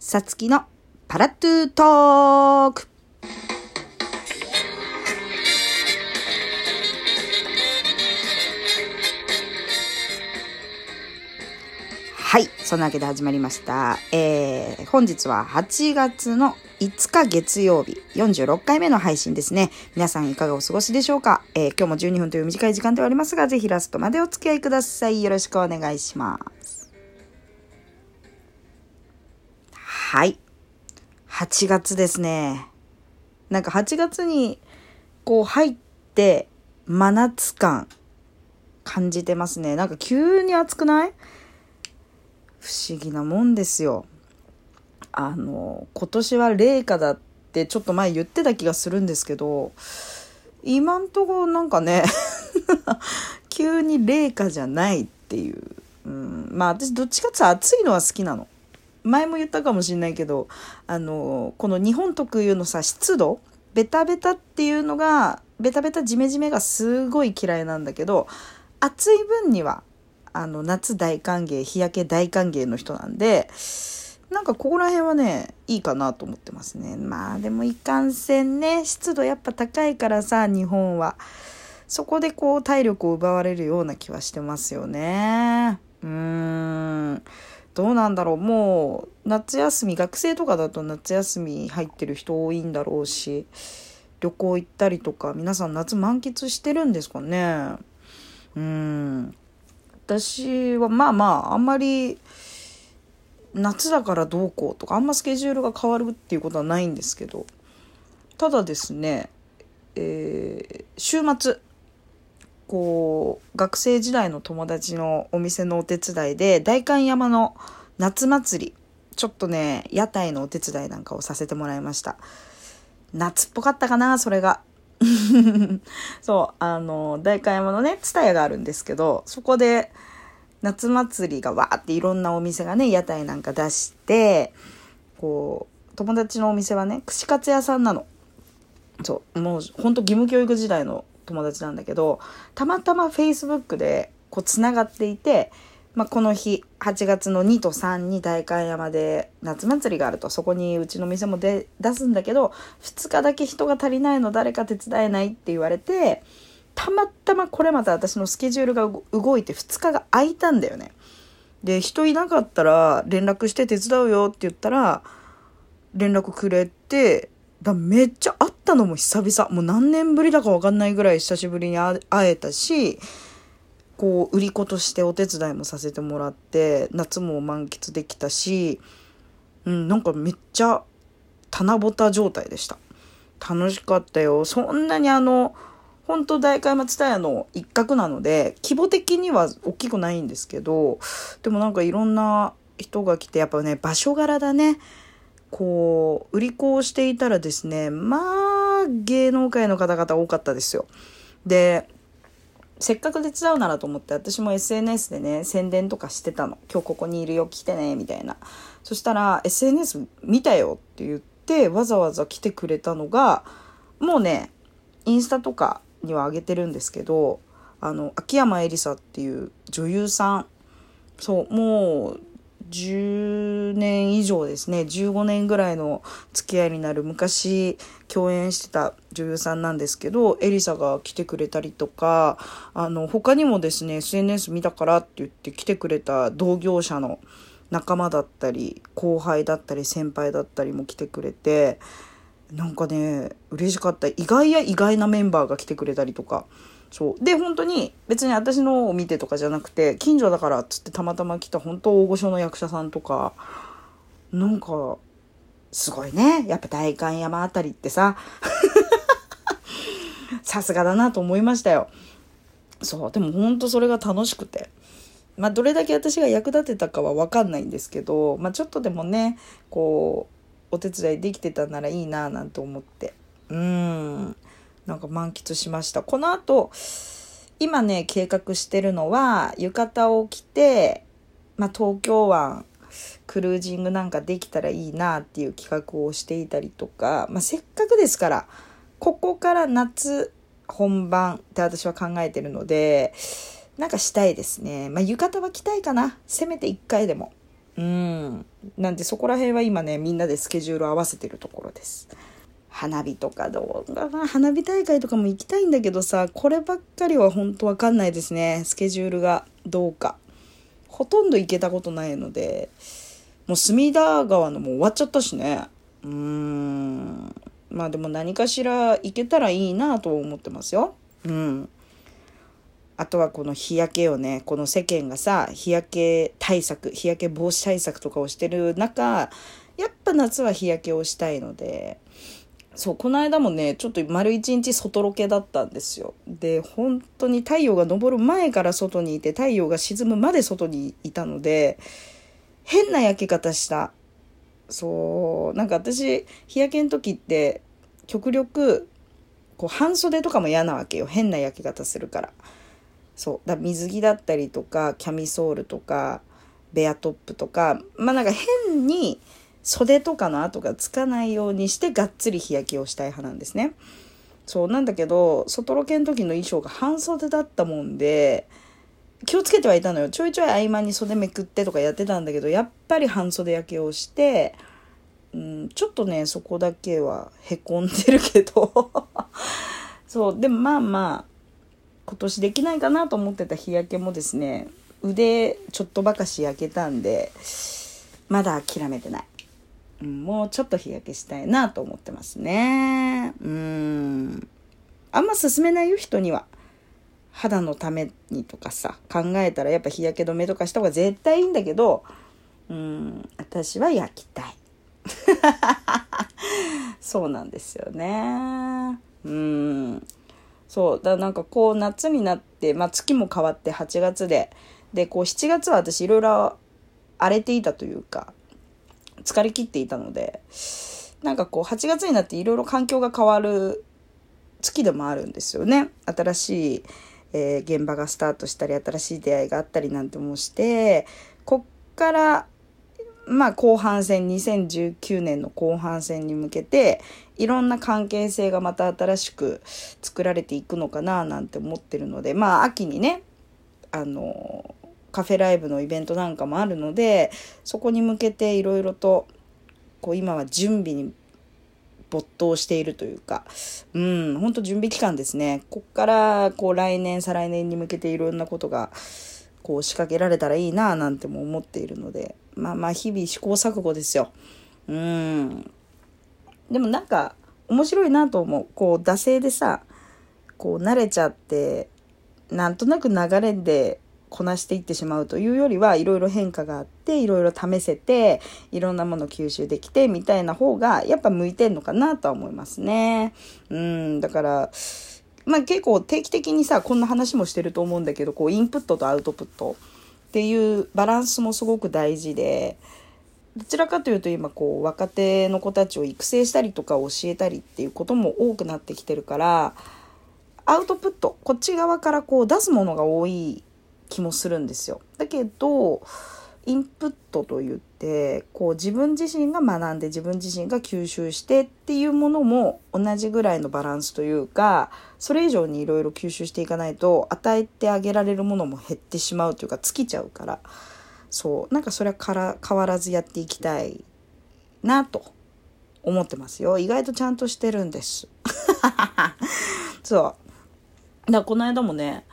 さつきのパラトゥートーク。はい、そんなわけで始まりました、本日は8月の5日月曜日、46回目の配信ですね。皆さんいかがお過ごしでしょうか。今日も12分という短い時間ではありますが、ぜひラストまでお付き合いください。よろしくお願いします。はい。8月ですね。なんか8月にこう入って真夏感感じてますね。なんか急に暑くない？不思議なもんですよ。今年は冷夏だってちょっと前言ってた気がするんですけど、今んとこなんかね急に冷夏じゃないっていう。まあ私どっちかって暑いのは好きなの。前も言ったかもしれないけど、この日本特有のさ、湿度ベタベタっていうのが、ベタベタジメジメがすごい嫌いなんだけど、暑い分には夏大歓迎、日焼け大歓迎の人なんで、なんかここら辺はねいいかなと思ってますね。まあでもいかんせんね、湿度やっぱ高いからさ、日本はそこでこう体力を奪われるような気はしてますよね。どうなんだろう。もう夏休み、学生とかだと夏休み入ってる人多いんだろうし、旅行行ったりとか、皆さん夏満喫してるんですかね。私はまあまああんまり夏だからどうこうとか、あんまスケジュールが変わるっていうことはないんですけど、ただですね、週末こう学生時代の友達のお店のお手伝いで代官山の夏祭り、ちょっとね屋台のお手伝いなんかをさせてもらいました。夏っぽかったかな、それがそう、代官山のね蔦屋があるんですけど、そこで夏祭りがわーっていろんなお店がね屋台なんか出して、こう友達のお店はね串カツ屋さんなの。そう、もうほんと義務教育時代の友達なんだけど、たまたま Facebook でこうつながっていて、まあ、この日8月の2と3に代官山で夏祭りがあると、そこにうちの店も出すんだけど、2日だけ人が足りないの、誰か手伝えないって言われて、たまたまこれまた私のスケジュールが動いて2日が空いたんだよね。で、人いなかったら連絡して手伝うよって言ったら連絡くれて、だめっちゃ会ったのも久々、もう何年ぶりだか分かんないぐらい久しぶりに会えたし、こう売り子としてお手伝いもさせてもらって夏も満喫できたし、なんかめっちゃ棚ぼた状態でした。楽しかったよ。そんなに本当代官山蔦屋の一角なので規模的には大きくないんですけど、でもなんかいろんな人が来て、やっぱね場所柄だね。こう売り子をしていたらですね、まあ芸能界の方々多かったですよ。で、せっかく手伝うならと思って私も SNS でね宣伝とかしてたの。今日ここにいるよ、来てねみたいな。そしたら SNS 見たよって言ってわざわざ来てくれたのが、もうねインスタとかには上げてるんですけど、秋山エリサっていう女優さん、そうもう10年以上ですね、15年ぐらいの付き合いになる、昔共演してた女優さんなんですけど、エリサが来てくれたりとか、他にもですね SNS 見たからって言って来てくれた同業者の仲間だったり後輩だったり先輩だったりも来てくれて、なんかね嬉しかった。意外や意外なメンバーが来てくれたりとか、そうで本当に別に私のを見てとかじゃなくて、近所だからっつってたまたま来た本当大御所の役者さんとか、なんかすごいね、やっぱ代官山あたりってささすがだなと思いましたよ。そうでも本当それが楽しくて、まあどれだけ私が役立てたかは分かんないんですけど、まあちょっとでもねこうお手伝いできてたならいいななんて思って、なんか満喫しました。この後、今ね、計画してるのは、浴衣を着て、まあ、東京湾、クルージングなんかできたらいいなっていう企画をしていたりとか、まあ、せっかくですから、ここから夏本番って私は考えてるので、なんかしたいですね。まあ、浴衣は着たいかな。せめて1回でも。なんでそこら辺は今ねみんなでスケジュール合わせてるところです。花火とかどうかな、花火大会とかも行きたいんだけどさ、こればっかりは本当わかんないですね。スケジュールがどうか、ほとんど行けたことないので、もう隅田川のもう終わっちゃったしね。まあでも何かしら行けたらいいなと思ってますよ。あとはこの日焼けをね、この世間がさ、日焼け対策、日焼け防止対策とかをしてる中、やっぱ夏は日焼けをしたいので、そう、この間もね、ちょっと丸一日外ロケだったんですよ。で、本当に太陽が昇る前から外にいて、太陽が沈むまで外にいたので、変な焼け方した。そう、なんか私、日焼けの時って、極力、こう半袖とかも嫌なわけよ。変な焼け方するから。そうだ、水着だったりとかキャミソールとかベアトップとか、まあなんか変に袖とかの跡がつかないようにしてがっつり日焼けをしたい派なんですね。そうなんだけど、外ロケの時の衣装が半袖だったもんで気をつけてはいたのよ。ちょいちょい合間に袖めくってとかやってたんだけど、やっぱり半袖焼けをして、ちょっとねそこだけはへこんでるけどそうでもまあ今年できないかなと思ってた日焼けもですね、腕ちょっとばかし焼けたんで、まだ諦めてない。もうちょっと日焼けしたいなと思ってますね。あんま勧めないよ、人には。肌のためにとかさ、考えたらやっぱ日焼け止めとかした方が絶対いいんだけど、私は焼きたい。そうなんですよね。そうだ、なんかこう夏になって、まあ、月も変わって8月でこう7月は私いろいろ荒れていたというか疲れ切っていたので、なんかこう8月になっていろいろ環境が変わる月でもあるんですよね。新しい、現場がスタートしたり新しい出会いがあったりなんてもして、こっからまあ後半戦、2019年の後半戦に向けていろんな関係性がまた新しく作られていくのかななんて思ってるので、まあ秋にねカフェライブのイベントなんかもあるので、そこに向けていろいろとこう今は準備に没頭しているというか、本当準備期間ですね。こっからこう来年再来年に向けていろんなことがこう仕掛けられたらいいななんても思っているので、まあ日々試行錯誤ですよ。でもなんか面白いなと思う。こう惰性でさ、こう慣れちゃってなんとなく流れでこなしていってしまうというよりは、いろいろ変化があっていろいろ試せていろんなもの吸収できてみたいな方がやっぱ向いてんのかなとは思いますね。だからまあ結構定期的にさ、こんな話もしてると思うんだけど、こうインプットとアウトプットっていうバランスもすごく大事で、どちらかというと今こう若手の子たちを育成したりとか教えたりっていうことも多くなってきてるから、アウトプットこっち側からこう出すものが多い気もするんですよ。だけどインプットといってこう自分自身が学んで自分自身が吸収してっていうものも同じぐらいのバランスというか、それ以上にいろいろ吸収していかないと与えてあげられるものも減ってしまうというか尽きちゃうから、そうなんかそれは変わらずやっていきたいなと思ってますよ。意外とちゃんとしてるんですそうだ、この間もね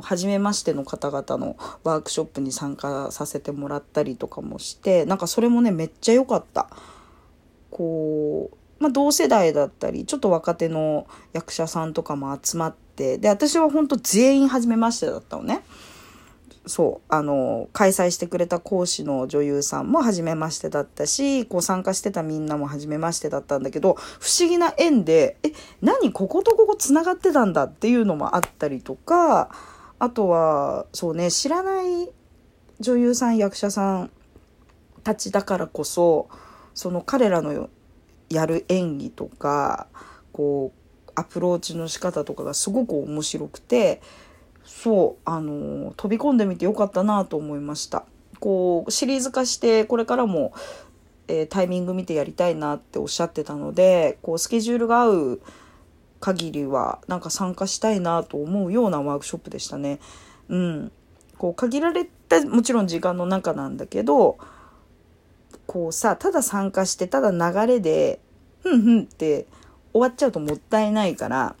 初めましての方々のワークショップに参加させてもらったりとかもして、なんかそれもねめっちゃ良かった。こう、同世代だったりちょっと若手の役者さんとかも集まって、で私は本当全員初めましてだったのね。そう開催してくれた講師の女優さんも初めましてだったし、こう参加してたみんなも初めましてだったんだけど、不思議な縁で何こことここつながってたんだっていうのもあったりとか、あとはそうね、知らない女優さん役者さんたちだからこそ、その彼らのやる演技とかこうアプローチの仕方とかがすごく面白くて、そう飛び込んでみてよかったなと思いました。こうシリーズ化してこれからも、タイミング見てやりたいなっておっしゃってたので、こうスケジュールが合う限りはなんか参加したいなと思うようなワークショップでしたね。こう限られたもちろん時間の中なんだけど、こうさ、ただ参加してただ流れでふんふんって終わっちゃうともったいないから、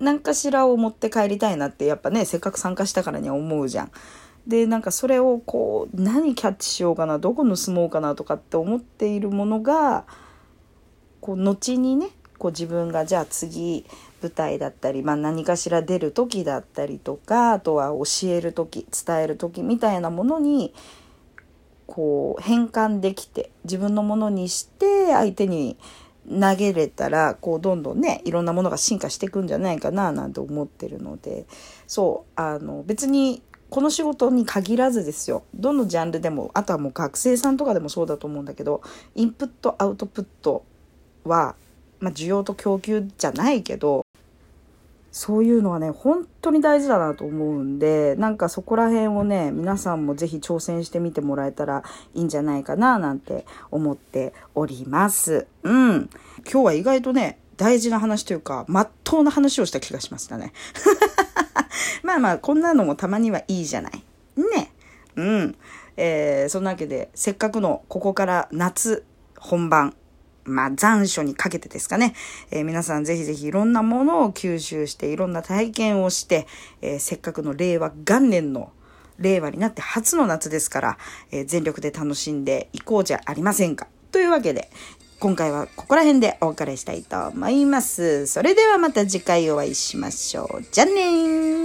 何かしらを持って帰りたいなってやっぱね、せっかく参加したからには思うじゃん。でなんかそれをこう何キャッチしようかな、どこ盗もうかなとかって思っているものがこう後にね、こう自分がじゃあ次舞台だったり、まあ、何かしら出る時だったりとか、あとは教える時伝える時みたいなものにこう変換できて自分のものにして相手に投げれたら、こうどんどんねいろんなものが進化していくんじゃないかななんて思ってるので、そう別にこの仕事に限らずですよ、どのジャンルでも、あとはもう学生さんとかでもそうだと思うんだけど、インプットアウトプットは、まあ、需要と供給じゃないけど、そういうのはね本当に大事だなと思うんで、なんかそこら辺をね皆さんもぜひ挑戦してみてもらえたらいいんじゃないかななんて思っております。今日は意外とね大事な話というか真っ当な話をした気がしましたねまあまあこんなのもたまにはいいじゃないね。そんなわけで、せっかくのここから夏本番、まあ残暑にかけてですかね、皆さんぜひぜひいろんなものを吸収していろんな体験をして、せっかくの令和元年の令和になって初の夏ですから、全力で楽しんでいこうじゃありませんか。というわけで今回はここら辺でお別れしたいと思います。それではまた次回お会いしましょう。じゃあねー。